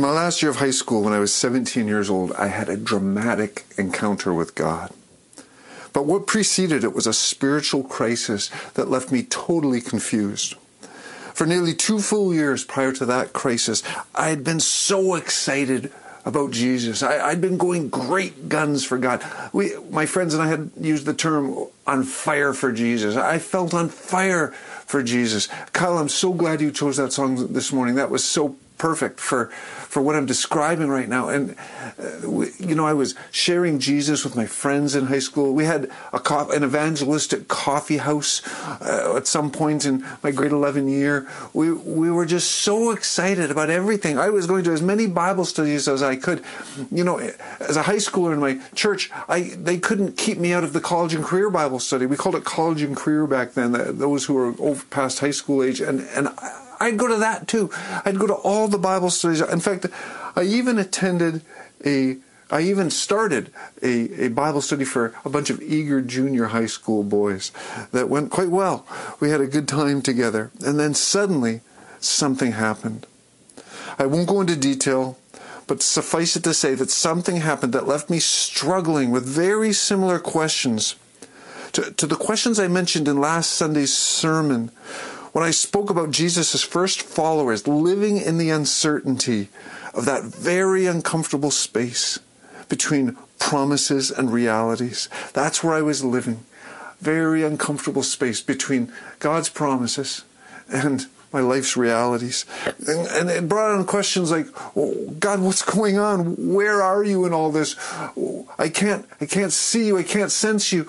In my last year of high school, when I was 17 years old, I had a dramatic encounter with God. But what preceded it was a spiritual crisis that left me totally confused. For nearly 2 full years prior to that crisis, I had been so excited about Jesus. I'd been going great guns for God. My friends and I had used the term on fire for Jesus. I felt on fire for Jesus. Kyle, I'm so glad you chose that song this morning. That was so perfect for what I'm describing right now. And, I was sharing Jesus with my friends in high school. We had an evangelistic coffee house at some point in my grade 11 year. We were just so excited about everything. I was going to as many Bible studies as I could. As a high schooler in my church, they couldn't keep me out of the college and career Bible study. We called it college and career back then, those who were over past high school age. And I'd go to that too. I'd go to all the Bible studies. In fact, I even started a Bible study for a bunch of eager junior high school boys that went quite well. We had a good time together. And then suddenly, something happened. I won't go into detail, but suffice it to say that something happened that left me struggling with very similar questions to the questions I mentioned in last Sunday's sermon, when I spoke about Jesus' first followers living in the uncertainty of that very uncomfortable space between promises and realities. That's where I was living. Very uncomfortable space between God's promises and my life's realities. And it brought on questions like, oh, God, what's going on? Where are you in all this? Oh, I can't see you. I can't sense you.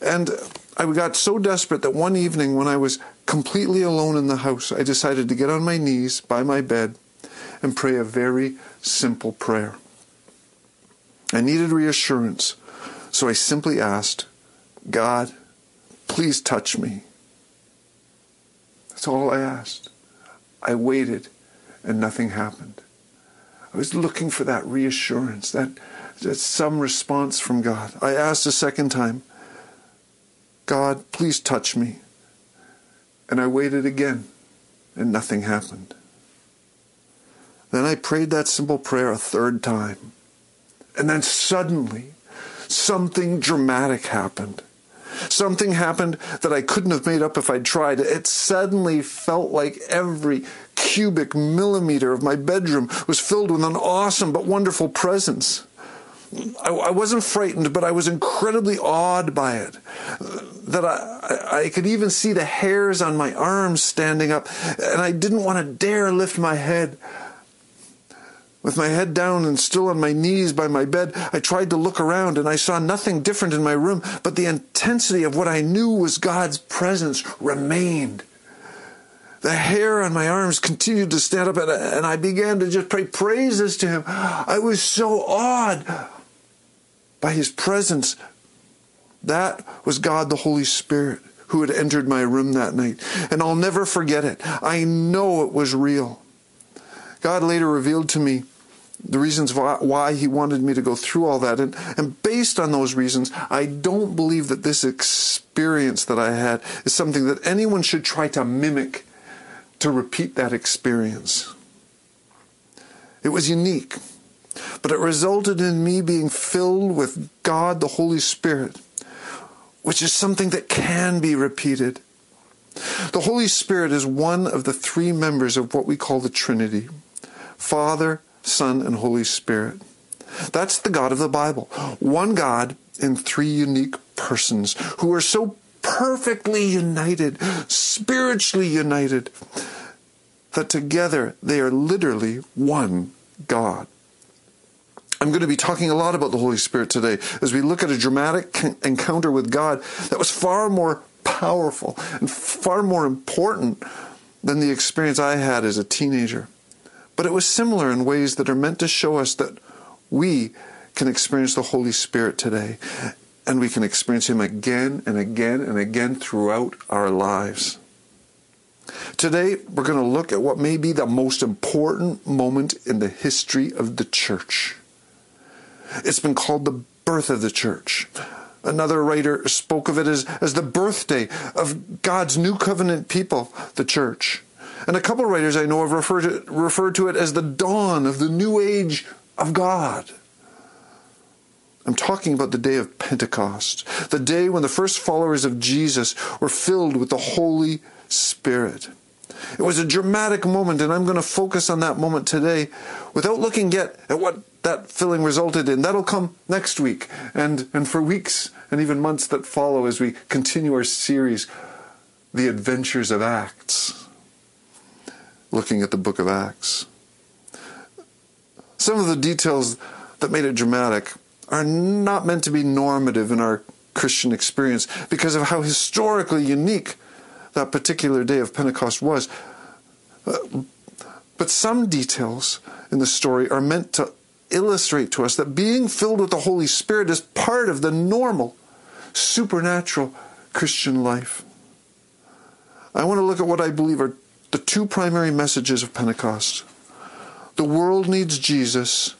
And I got so desperate that one evening when I was completely alone in the house, I decided to get on my knees by my bed and pray a very simple prayer. I needed reassurance, so I simply asked, God, please touch me. That's all I asked. I waited, and nothing happened. I was looking for that reassurance, that some response from God. I asked a second time, God, please touch me. And I waited again, and nothing happened. Then I prayed that simple prayer a third time. And then suddenly, something dramatic happened. Something happened that I couldn't have made up if I'd tried. It suddenly felt like every cubic millimeter of my bedroom was filled with an awesome but wonderful presence. I wasn't frightened, but I was incredibly awed by it. That I could even see the hairs on my arms standing up, and I didn't want to dare lift my head. With my head down and still on my knees by my bed, I tried to look around, and I saw nothing different in my room, but the intensity of what I knew was God's presence remained. The hair on my arms continued to stand up, and I began to just pray praises to him. I was so awed by his presence. That was God the Holy Spirit who had entered my room that night. And I'll never forget it. I know it was real. God later revealed to me the reasons why he wanted me to go through all that. And based on those reasons, I don't believe that this experience that I had is something that anyone should try to mimic, to repeat that experience. It was unique, but it resulted in me being filled with God, the Holy Spirit, which is something that can be repeated. The Holy Spirit is one of the 3 members of what we call the Trinity: Father, Son, and Holy Spirit. That's the God of the Bible. One God in 3 unique persons who are so perfectly united, spiritually united, that together they are literally one God. I'm going to be talking a lot about the Holy Spirit today as we look at a dramatic encounter with God that was far more powerful and far more important than the experience I had as a teenager. But it was similar in ways that are meant to show us that we can experience the Holy Spirit today, and we can experience him again and again and again throughout our lives. Today, we're going to look at what may be the most important moment in the history of the church. It's been called the birth of the church. Another writer spoke of it as the birthday of God's new covenant people, the church. And a couple of writers I know have referred to it as the dawn of the new age of God. I'm talking about the day of Pentecost, the day when the first followers of Jesus were filled with the Holy Spirit. It was a dramatic moment, and I'm going to focus on that moment today without looking yet at what that filling resulted in. That'll come next week and for weeks and even months that follow as we continue our series, The Adventures of Acts, looking at the book of Acts. Some of the details that made it dramatic are not meant to be normative in our Christian experience because of how historically unique that particular day of Pentecost was. But some details in the story are meant to illustrate to us that being filled with the Holy Spirit is part of the normal, supernatural Christian life. I want to look at what I believe are the two primary messages of Pentecost. The world needs Jesus,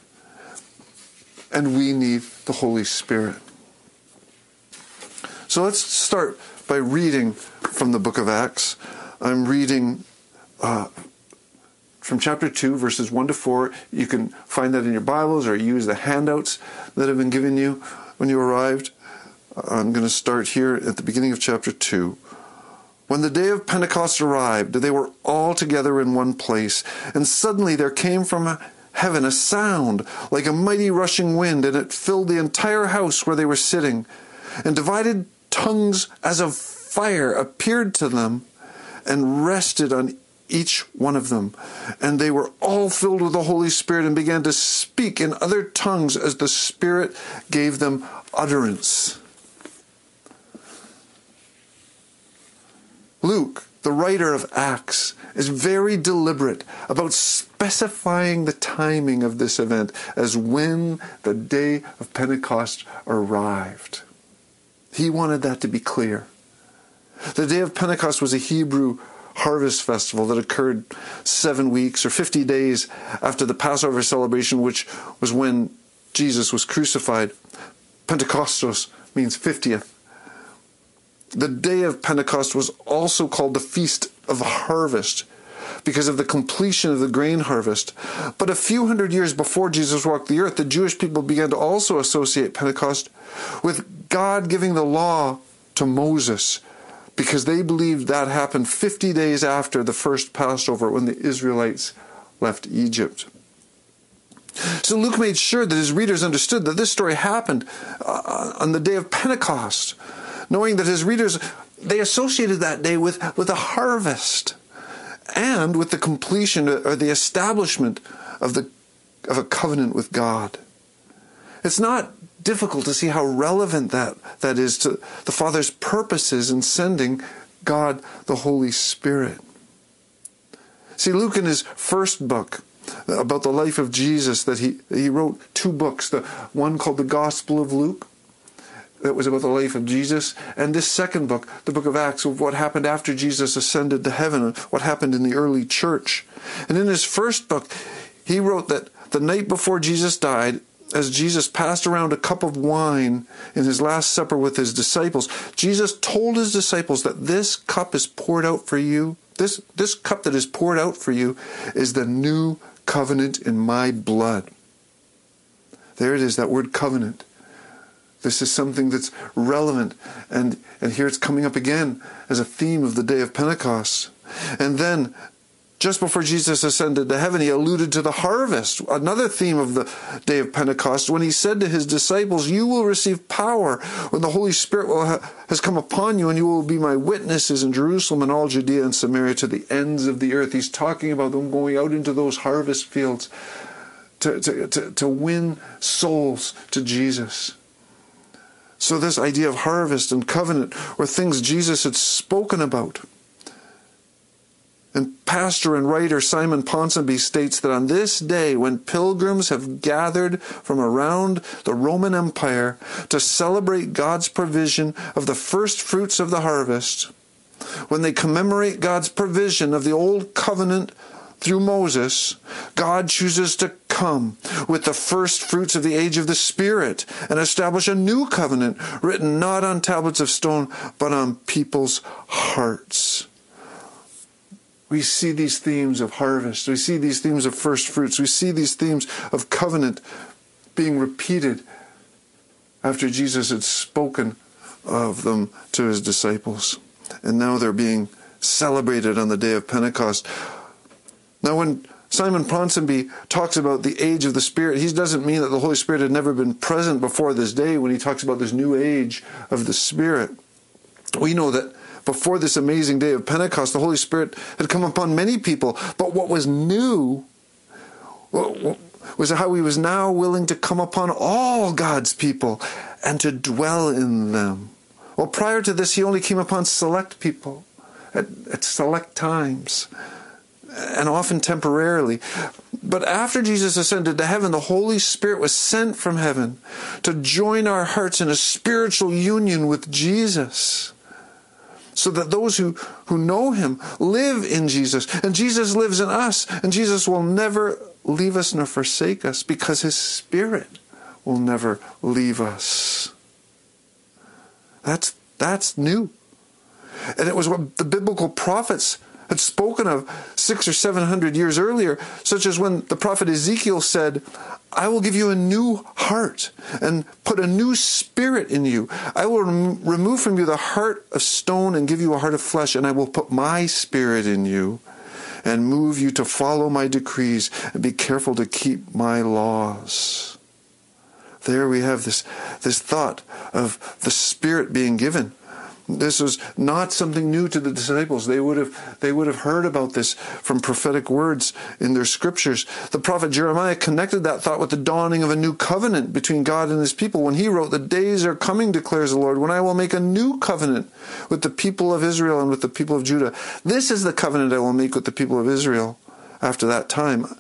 and we need the Holy Spirit. So let's start by reading from the book of Acts. I'm reading from chapter 2, verses 1 to 4. You can find that in your Bibles or use the handouts that have been given you when you arrived. I'm going to start here at the beginning of chapter 2. When the day of Pentecost arrived, they were all together in one place, and suddenly there came from heaven a sound like a mighty rushing wind, and it filled the entire house where they were sitting. And divided tongues as of fire appeared to them and rested on each one of them. And they were all filled with the Holy Spirit and began to speak in other tongues as the Spirit gave them utterance. Luke, the writer of Acts, is very deliberate about specifying the timing of this event as when the day of Pentecost arrived. He wanted that to be clear. The day of Pentecost was a Hebrew harvest festival that occurred 7 weeks or 50 days after the Passover celebration, which was when Jesus was crucified. Pentecostos means 50th. The day of Pentecost was also called the Feast of Harvest because of the completion of the grain harvest. But a few hundred years before Jesus walked the earth, the Jewish people began to also associate Pentecost with God giving the law to Moses, because they believed that happened 50 days after the first Passover when the Israelites left Egypt. So Luke made sure that his readers understood that this story happened on the day of Pentecost, knowing that his readers, they associated that day with a harvest and with the completion or the establishment of a covenant with God. It's not difficult to see how relevant that is to the Father's purposes in sending God the Holy Spirit. See, Luke in his first book about the life of Jesus, that he wrote two books, the one called the Gospel of Luke, that was about the life of Jesus, and this second book, the book of Acts, of what happened after Jesus ascended to heaven and what happened in the early church. And in his first book, he wrote that the night before Jesus died, as Jesus passed around a cup of wine in his Last Supper with his disciples, Jesus told his disciples that this cup is poured out for you. This cup that is poured out for you is the new covenant in my blood. There it is, that word covenant. This is something that's relevant, and here it's coming up again as a theme of the day of Pentecost. And then, just before Jesus ascended to heaven, he alluded to the harvest, another theme of the day of Pentecost, when he said to his disciples, "You will receive power when the Holy Spirit has come upon you, and you will be my witnesses in Jerusalem and all Judea and Samaria to the ends of the earth." He's talking about them going out into those harvest fields to win souls to Jesus. So this idea of harvest and covenant were things Jesus had spoken about. And pastor and writer Simon Ponsonby states that on this day, when pilgrims have gathered from around the Roman Empire to celebrate God's provision of the first fruits of the harvest, when they commemorate God's provision of the old covenant through Moses, God chooses to come with the first fruits of the age of the Spirit and establish a new covenant written not on tablets of stone, but on people's hearts. we see these themes of harvest. We see these themes of first fruits. We see these themes of covenant being repeated after Jesus had spoken of them to his disciples. And now they're being celebrated on the day of Pentecost. Now when Simon Ponsonby talks about the age of the Spirit, he doesn't mean that the Holy Spirit had never been present before this day when he talks about this new age of the Spirit. We know that before this amazing day of Pentecost, the Holy Spirit had come upon many people. But what was new was how he was now willing to come upon all God's people and to dwell in them. Well, prior to this, he only came upon select people at select times, and often temporarily. But after Jesus ascended to heaven, the Holy Spirit was sent from heaven to join our hearts in a spiritual union with Jesus, so that those who know him live in Jesus, and Jesus lives in us, and Jesus will never leave us nor forsake us, because his Spirit will never leave us. That's new. And it was what the biblical prophets had spoken of 600 or 700 years earlier, such as when the prophet Ezekiel said, "I will give you a new heart and put a new spirit in you. I will remove from you the heart of stone and give you a heart of flesh, and I will put my Spirit in you and move you to follow my decrees and be careful to keep my laws." There we have this thought of the Spirit being given. This was not something new to the disciples. They would have heard about this from prophetic words in their scriptures. The prophet Jeremiah connected that thought with the dawning of a new covenant between God and his people when he wrote, "The days are coming, declares the Lord, when I will make a new covenant with the people of Israel and with the people of Judah. This is the covenant I will make with the people of Israel after that time,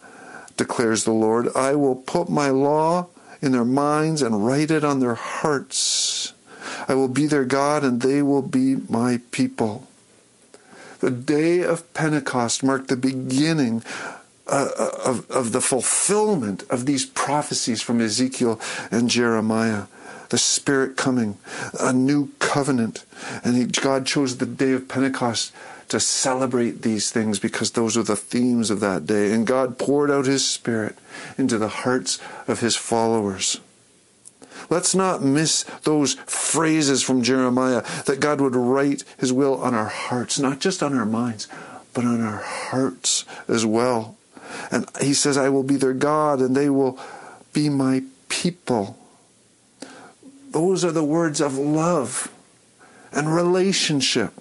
declares the Lord. I will put my law in their minds and write it on their hearts. I will be their God, and they will be my people." The day of Pentecost marked the beginning of the fulfillment of these prophecies from Ezekiel and Jeremiah. The Spirit coming, a new covenant. And God chose the day of Pentecost to celebrate these things because those were the themes of that day. And God poured out his Spirit into the hearts of his followers. Let's not miss those phrases from Jeremiah, that God would write his will on our hearts, not just on our minds, but on our hearts as well. And he says, "I will be their God, and they will be my people." Those are the words of love and relationship.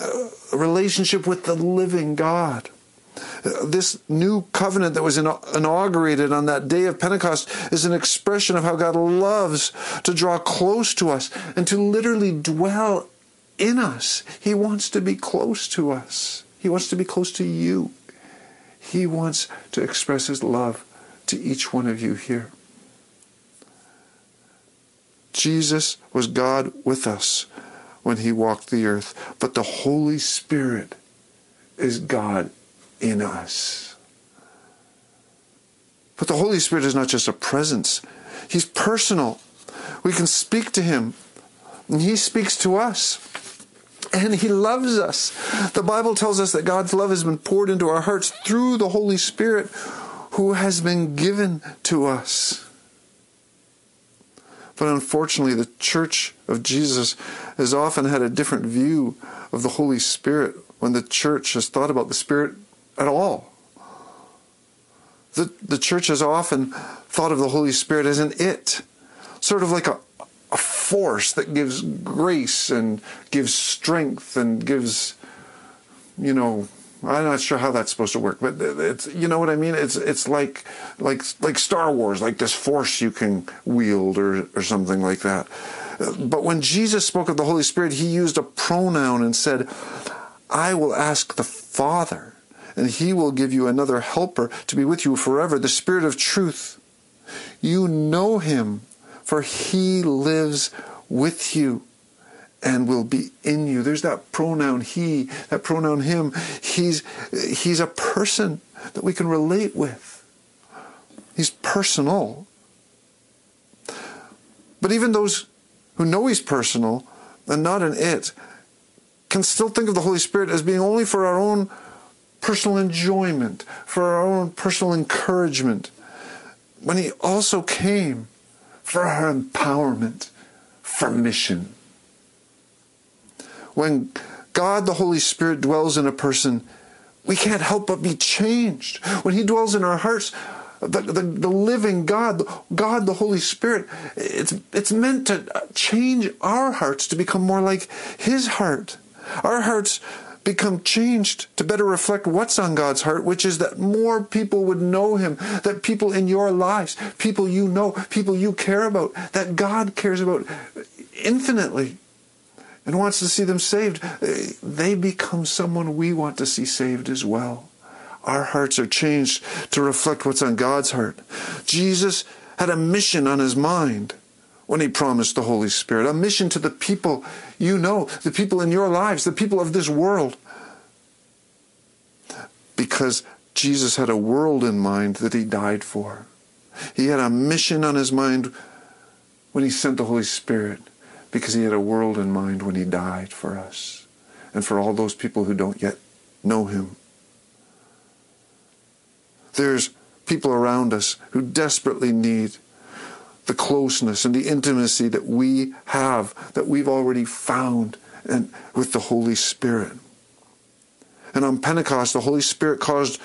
A relationship with the living God. This new covenant that was inaugurated on that day of Pentecost is an expression of how God loves to draw close to us and to literally dwell in us. He wants to be close to us. He wants to be close to you. He wants to express his love to each one of you here. Jesus was God with us when he walked the earth, but the Holy Spirit is God in us. But the Holy Spirit is not just a presence. He's personal. We can speak to him, and he speaks to us, and he loves us. The Bible tells us that God's love has been poured into our hearts through the Holy Spirit, who has been given to us. But unfortunately, the Church of Jesus has often had a different view of the Holy Spirit when the Church has thought about the Spirit at all. The Church has often thought of the Holy Spirit as an it, sort of like a force that gives grace and gives strength and gives, I'm not sure how that's supposed to work, but it's, you know what I mean? It's like Star Wars, like this force you can wield or something like that. But when Jesus spoke of the Holy Spirit, he used a pronoun and said, "I will ask the Father, and he will give you another helper to be with you forever, the Spirit of truth. You know him, for he lives with you and will be in you." There's that pronoun he, that pronoun him. He's a person that we can relate with. He's personal. But even those who know he's personal and not an it can still think of the Holy Spirit as being only for our own personal enjoyment, for our own personal encouragement, when he also came for our empowerment, for mission. When God, the Holy Spirit, dwells in a person, we can't help but be changed. When he dwells in our hearts, the living God, the Holy Spirit, it's meant to change our hearts to become more like his heart. Our hearts become changed to better reflect what's on God's heart, which is that more people would know him, that people in your lives, people you know, people you care about, that God cares about infinitely and wants to see them saved. They become someone we want to see saved as well. Our hearts are changed to reflect what's on God's heart. Jesus had a mission on his mind when he promised the Holy Spirit, a mission to the people you know, the people in your lives, the people of this world. Because Jesus had a world in mind that he died for. He had a mission on his mind when he sent the Holy Spirit, because he had a world in mind when he died for us and for all those people who don't yet know him. There's people around us who desperately need the closeness and the intimacy that we have, that we've already found, and with the Holy Spirit. And on Pentecost, the Holy Spirit caused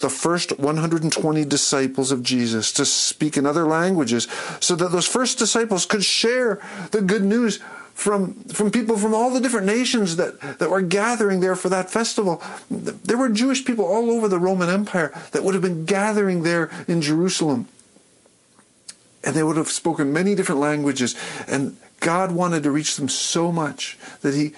the first 120 disciples of Jesus to speak in other languages, so that those first disciples could share the good news from people from all the different nations that were gathering there for that festival. There were Jewish people all over the Roman Empire that would have been gathering there in Jerusalem. And they would have spoken many different languages. And God wanted to reach them so much that he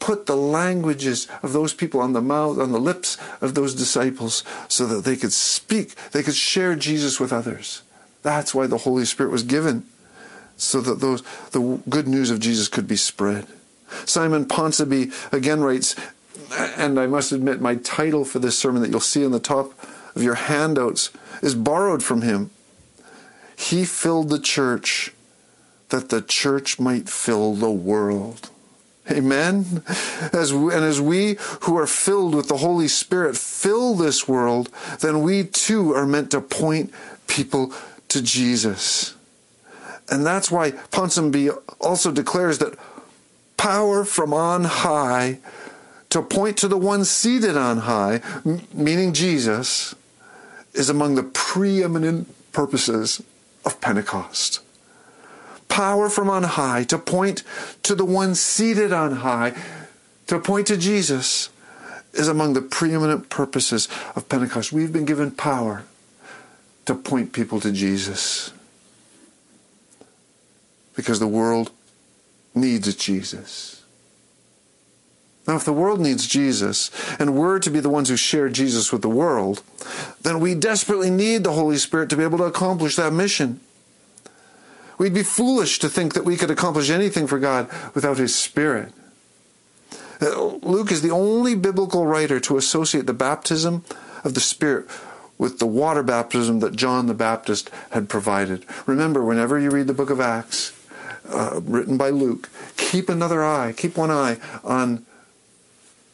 put the languages of those people on the mouth, on the lips of those disciples, so that they could speak, they could share Jesus with others. That's why the Holy Spirit was given, so that the good news of Jesus could be spread. Simon Ponsonby again writes, and I must admit, my title for this sermon that you'll see on the top of your handouts is borrowed from him. He filled the church that the church might fill the world. Amen? As we who are filled with the Holy Spirit fill this world, then we too are meant to point people to Jesus. And that's why Ponsonby also declares that power from on high to point to the one seated on high, meaning Jesus, is among the preeminent purposes of Pentecost. Power from on high to point to the one seated on high, to point to Jesus, is among the preeminent purposes of Pentecost. We've been given power to point people to Jesus, because the world needs Jesus. Now, if the world needs Jesus, and we're to be the ones who share Jesus with the world, then we desperately need the Holy Spirit to be able to accomplish that mission. We'd be foolish to think that we could accomplish anything for God without his Spirit. Luke is the only biblical writer to associate the baptism of the Spirit with the water baptism that John the Baptist had provided. Remember, whenever you read the book of Acts, written by Luke, keep one eye on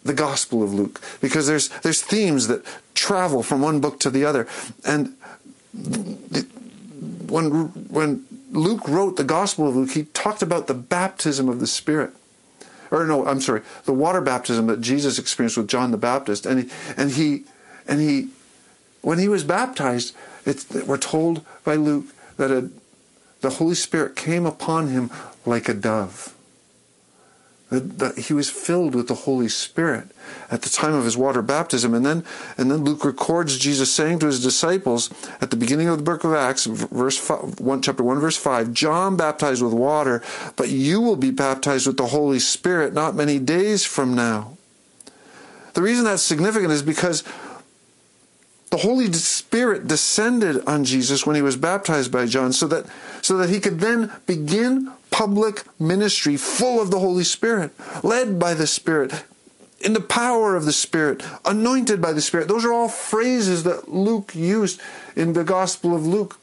the Gospel of Luke, because there's themes that travel from one book to the other. And when Luke wrote the Gospel of Luke, he talked about the baptism of the Spirit. The water baptism that Jesus experienced with John the Baptist. And when he was baptized, we're told by Luke that the Holy Spirit came upon him like a dove. He was filled with the Holy Spirit at the time of his water baptism. And then Luke records Jesus saying to his disciples at the beginning of the book of Acts, chapter 1, verse 5, John baptized with water, but you will be baptized with the Holy Spirit not many days from now. The reason that's significant is because the Holy Spirit descended on Jesus when he was baptized by John, so that he could then begin public ministry full of the Holy Spirit, led by the Spirit, in the power of the Spirit, anointed by the Spirit. Those are all phrases that Luke used in the Gospel of Luke.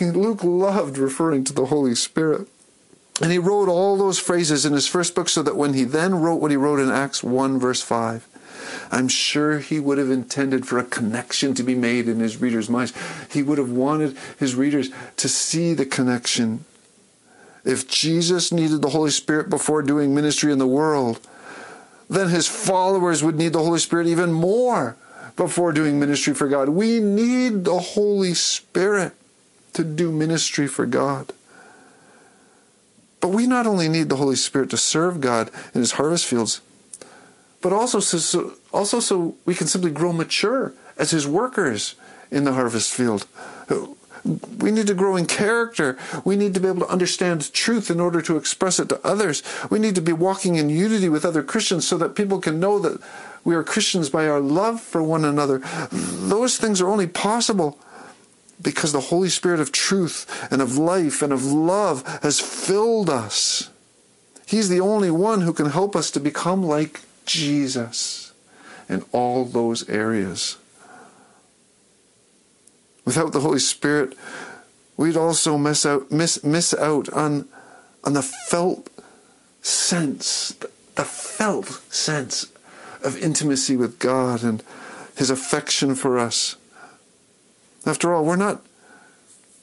Luke loved referring to the Holy Spirit. And he wrote all those phrases in his first book, so that when he then wrote what he wrote in Acts 1, verse 5, I'm sure he would have intended for a connection to be made in his readers' minds. He would have wanted his readers to see the connection. If Jesus needed the Holy Spirit before doing ministry in the world, then his followers would need the Holy Spirit even more before doing ministry for God. We need the Holy Spirit to do ministry for God. But we not only need the Holy Spirit to serve God in his harvest fields, but also so we can simply grow mature as his workers in the harvest field. We need to grow in character. We need to be able to understand truth in order to express it to others. We need to be walking in unity with other Christians so that people can know that we are Christians by our love for one another. Those things are only possible because the Holy Spirit of truth and of life and of love has filled us. He's the only one who can help us to become like Jesus in all those areas. Without the Holy Spirit, we'd also miss out on the felt sense of intimacy with God and his affection for us. After all, we're not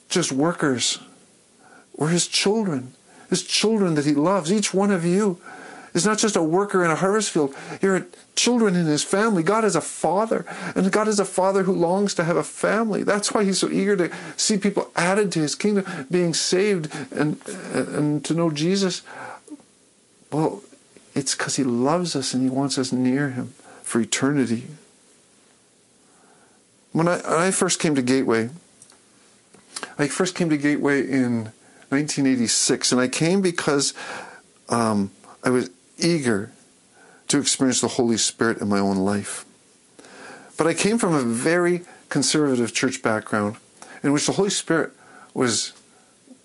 just workers. We're his children that he loves. Each one of you is not just a worker in a harvest field. You're children in his family. God is a father, and God is a father who longs to have a family. That's why he's so eager to see people added to his kingdom, being saved and to know Jesus. Well, it's because he loves us and he wants us near him for eternity. When I first came to Gateway, in 1986, and I came because I was eager to experience the Holy Spirit in my own life. But I came from a very conservative church background in which the Holy Spirit was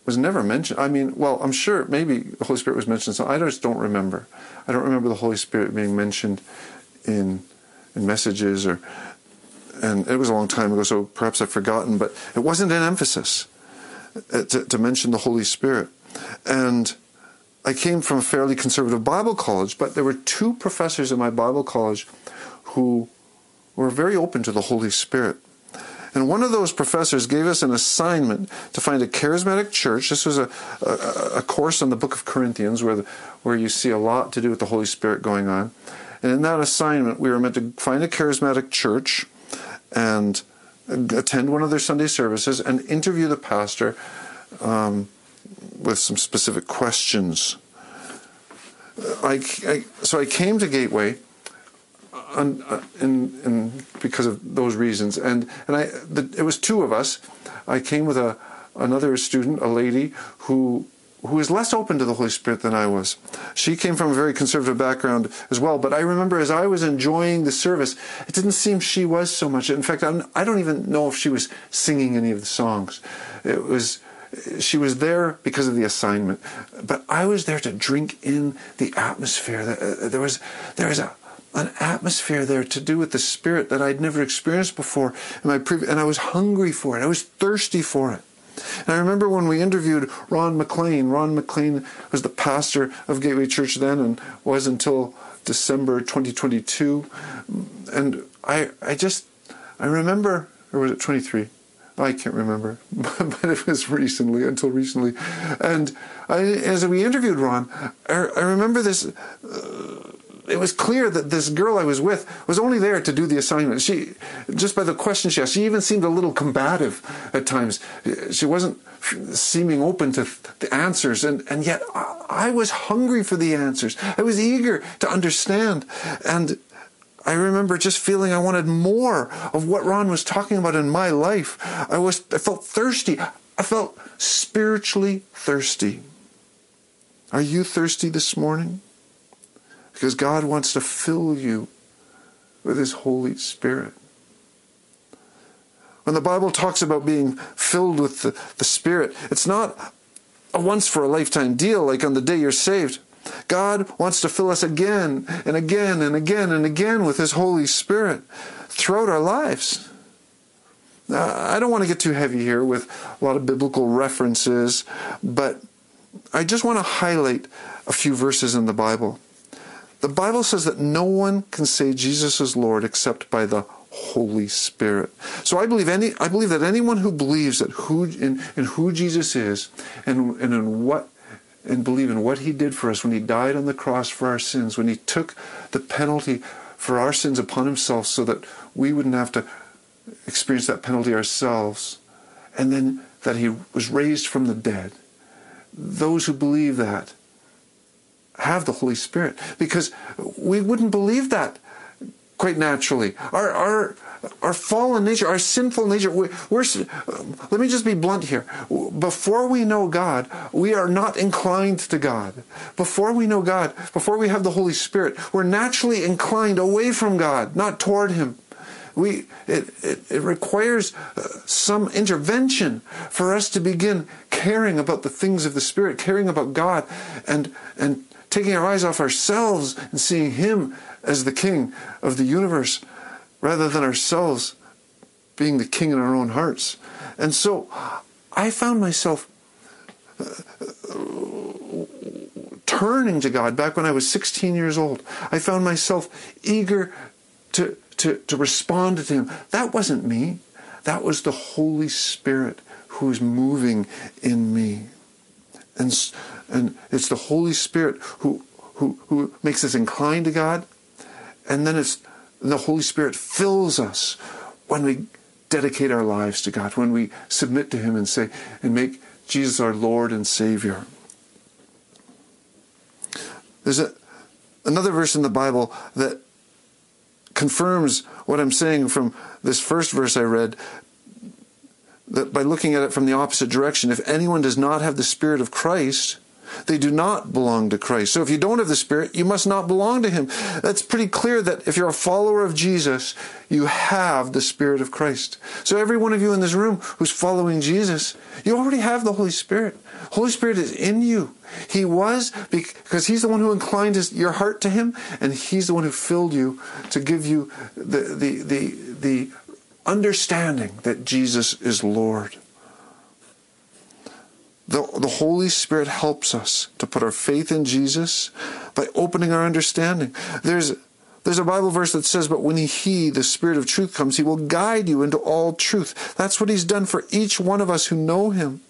never mentioned. I mean, well, I'm sure maybe the Holy Spirit was mentioned, so I just don't remember. I don't remember the Holy Spirit being mentioned in messages or... And it was a long time ago, so perhaps I've forgotten, but it wasn't an emphasis to mention the Holy Spirit. And I came from a fairly conservative Bible college, but there were two professors in my Bible college who were very open to the Holy Spirit. And one of those professors gave us an assignment to find a charismatic church. This was a course on the book of Corinthians where you see a lot to do with the Holy Spirit going on. And in that assignment, we were meant to find a charismatic church and attend one of their Sunday services and interview the pastor with some specific questions. So I came to Gateway because of those reasons. And it was two of us. I came with another student, a lady, who was less open to the Holy Spirit than I was. She came from a very conservative background as well, but I remember as I was enjoying the service, it didn't seem she was so much. In fact, I don't even know if she was singing any of the songs. She was there because of the assignment, but I was there to drink in the atmosphere. There was an atmosphere there to do with the Spirit that I'd never experienced before, and I was hungry for it. I was thirsty for it. And I remember when we interviewed Ron McLean. Ron McLean was the pastor of Gateway Church then and was until December 2022. And I remember, or was it 23? I can't remember, but it was recently, until recently. And as we interviewed Ron, I remember this... it was clear that this girl I was with was only there to do the assignment. She, just by the question she asked, she even seemed a little combative at times. She wasn't seeming open to the answers, and yet I was hungry for the answers. I was eager to understand, and I remember just feeling I wanted more of what Ron was talking about in my life. I felt thirsty. I felt spiritually thirsty. Are you thirsty this morning? Because God wants to fill you with his Holy Spirit. When the Bible talks about being filled with the Spirit, it's not a once-for-a-lifetime deal like on the day you're saved. God wants to fill us again and again and again and again with his Holy Spirit throughout our lives. Now, I don't want to get too heavy here with a lot of biblical references, but I just want to highlight a few verses in the Bible. The Bible says that no one can say Jesus is Lord except by the Holy Spirit. So I believe that anyone who believes that who Jesus is and believe in what he did for us when he died on the cross for our sins, when he took the penalty for our sins upon himself so that we wouldn't have to experience that penalty ourselves, and then that he was raised from the dead. Those who believe that have the Holy Spirit, because we wouldn't believe that quite naturally. Our fallen nature, our sinful nature, let me just be blunt here. Before we know God, we are not inclined to God. Before we know God, before we have the Holy Spirit, we're naturally inclined away from God, not toward him. It requires some intervention for us to begin caring about the things of the Spirit, caring about God, and taking our eyes off ourselves and seeing him as the king of the universe rather than ourselves being the king in our own hearts. And so I found myself turning to God back when I was 16 years old. I found myself eager to respond to him. That wasn't me. That was the Holy Spirit who's moving in me. And it's the Holy Spirit who makes us inclined to God. And then it's the Holy Spirit fills us when we dedicate our lives to God, when we submit to him and make Jesus our Lord and Savior. There's another verse in the Bible that confirms what I'm saying from this first verse I read, that by looking at it from the opposite direction, if anyone does not have the Spirit of Christ, they do not belong to Christ. So if you don't have the Spirit, you must not belong to him. That's pretty clear that if you're a follower of Jesus, you have the Spirit of Christ. So every one of you in this room who's following Jesus, you already have the Holy Spirit. Holy Spirit is in you. He was, because he's the one who inclined your heart to him, and he's the one who filled you to give you the understanding that Jesus is Lord. The Holy Spirit helps us to put our faith in Jesus by opening our understanding. There's a Bible verse that says, but when he, the Spirit of truth, comes, he will guide you into all truth. That's what he's done for each one of us who know him.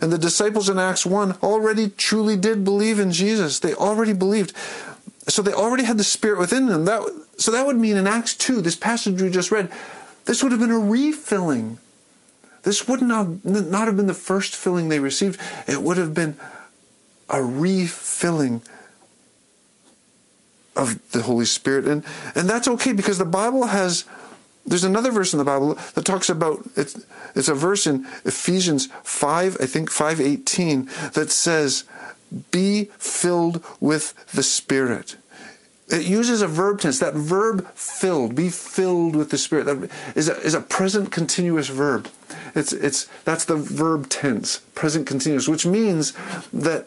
And the disciples in Acts 1 already truly did believe in Jesus. They already believed. So they already had the Spirit within them. So that would mean in Acts 2, this passage we just read, this would have been a refilling. This would not have been the first filling they received. It would have been a refilling of the Holy Spirit. And that's okay, because the Bible has... There's another verse in the Bible that talks about... It's a verse in Ephesians 5, I think 5:18, that says, be filled with the Spirit. It uses a verb tense. That verb filled, be filled with the Spirit, that is a present continuous verb. That's the verb tense, present continuous, which means that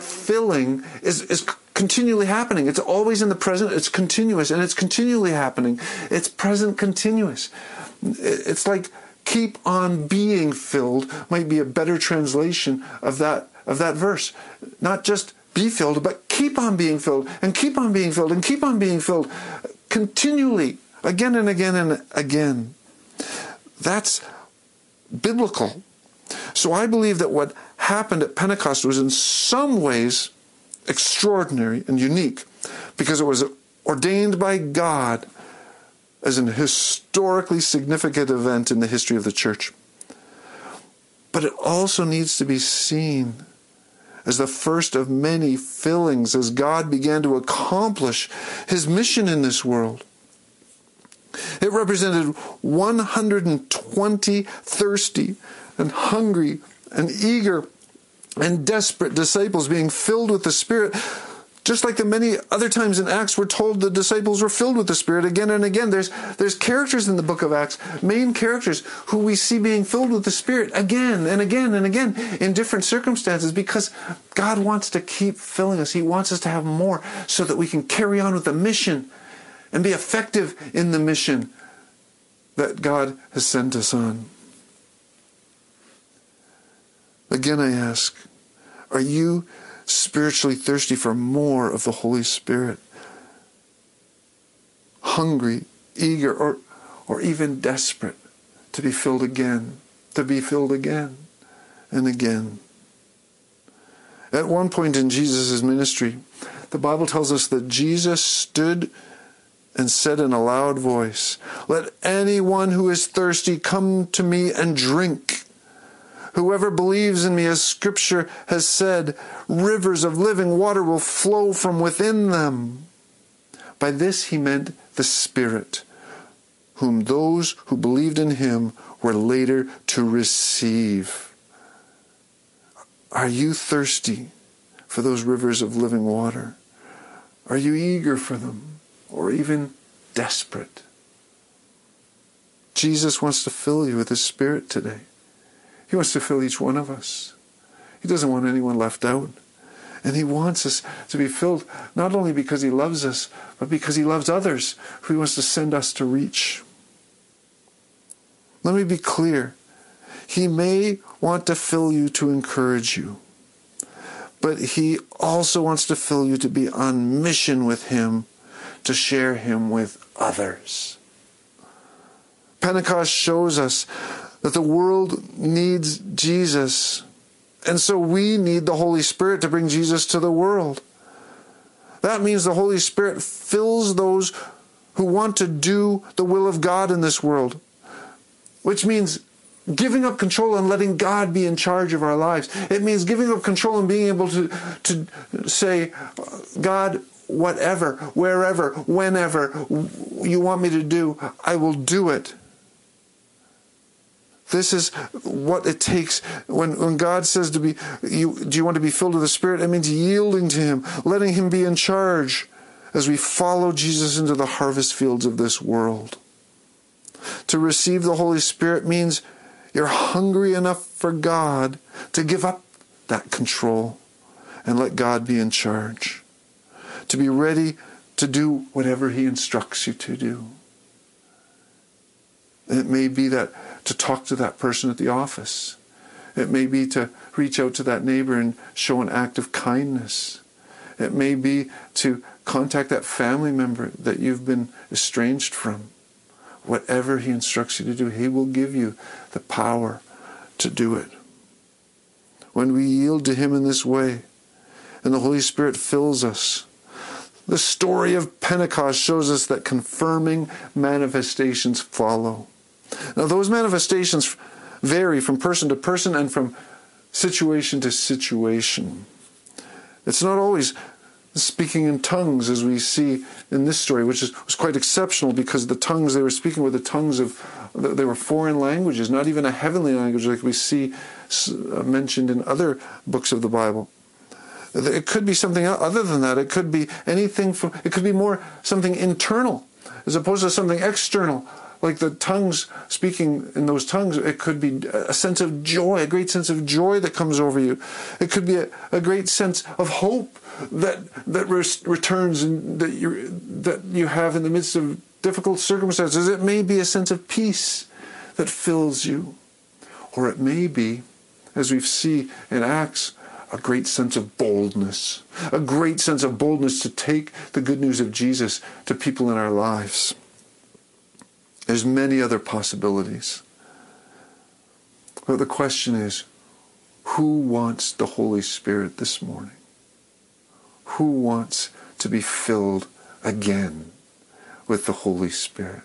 filling is continually happening. It's always in the present. It's continuous, and it's continually happening. It's present continuous. It's like keep on being filled might be a better translation of that verse. Not just be filled, but keep on being filled, and keep on being filled, and keep on being filled, continually, again and again and again. That's biblical. So I believe that what happened at Pentecost was in some ways extraordinary and unique, because it was ordained by God as an historically significant event in the history of the church. But it also needs to be seen as the first of many fillings as God began to accomplish his mission in this world. It represented 120 thirsty and hungry and eager and desperate disciples being filled with the Spirit. Just like the many other times in Acts we're told the disciples were filled with the Spirit again and again. There's characters in the book of Acts, main characters, who we see being filled with the Spirit again and again and again in different circumstances, because God wants to keep filling us. He wants us to have more so that we can carry on with the mission and be effective in the mission that God has sent us on. Again, I ask, are you spiritually thirsty for more of the Holy Spirit, hungry, eager, or even desperate to be filled again, and again. At one point in Jesus' ministry, the Bible tells us that Jesus stood and said in a loud voice, "Let anyone who is thirsty come to me and drink. Whoever believes in me, as Scripture has said, rivers of living water will flow from within them." By this he meant the Spirit, whom those who believed in him were later to receive. Are you thirsty for those rivers of living water? Are you eager for them, or even desperate? Jesus wants to fill you with his Spirit today. He wants to fill each one of us. He doesn't want anyone left out. And he wants us to be filled not only because he loves us, but because he loves others who he wants to send us to reach. Let me be clear. He may want to fill you to encourage you, but he also wants to fill you to be on mission with him, to share him with others. Pentecost shows us that the world needs Jesus, and so we need the Holy Spirit to bring Jesus to the world. That means the Holy Spirit fills those who want to do the will of God in this world, which means giving up control and letting God be in charge of our lives. It means giving up control and being able to say, "God, whatever, wherever, whenever you want me to do, I will do it." This is what it takes when God says do you want to be filled with the Spirit? It means yielding to him, letting him be in charge as we follow Jesus into the harvest fields of this world. To receive the Holy Spirit means you're hungry enough for God to give up that control and let God be in charge. To be ready to do whatever he instructs you to do. And it may be that to talk to that person at the office. It may be to reach out to that neighbor and show an act of kindness. It may be to contact that family member that you've been estranged from. Whatever he instructs you to do, he will give you the power to do it. When we yield to him in this way, and the Holy Spirit fills us, the story of Pentecost shows us that confirming manifestations follow. Now, those manifestations vary from person to person and from situation to situation. It's not always speaking in tongues, as we see in this story, which was quite exceptional because the tongues they were speaking were the tongues of, they were foreign languages, not even a heavenly language like we see mentioned in other books of the Bible. It could be something other than that. It could be anything from, it could be more something internal as opposed to something external, like the tongues, speaking in those tongues. It could be a sense of joy, a great sense of joy that comes over you. It could be a great sense of hope that returns and that you have in the midst of difficult circumstances. It may be a sense of peace that fills you. Or it may be, as we see in Acts, a great sense of boldness to take the good news of Jesus to people in our lives. There's many other possibilities. But the question is, who wants the Holy Spirit this morning? Who wants to be filled again with the Holy Spirit?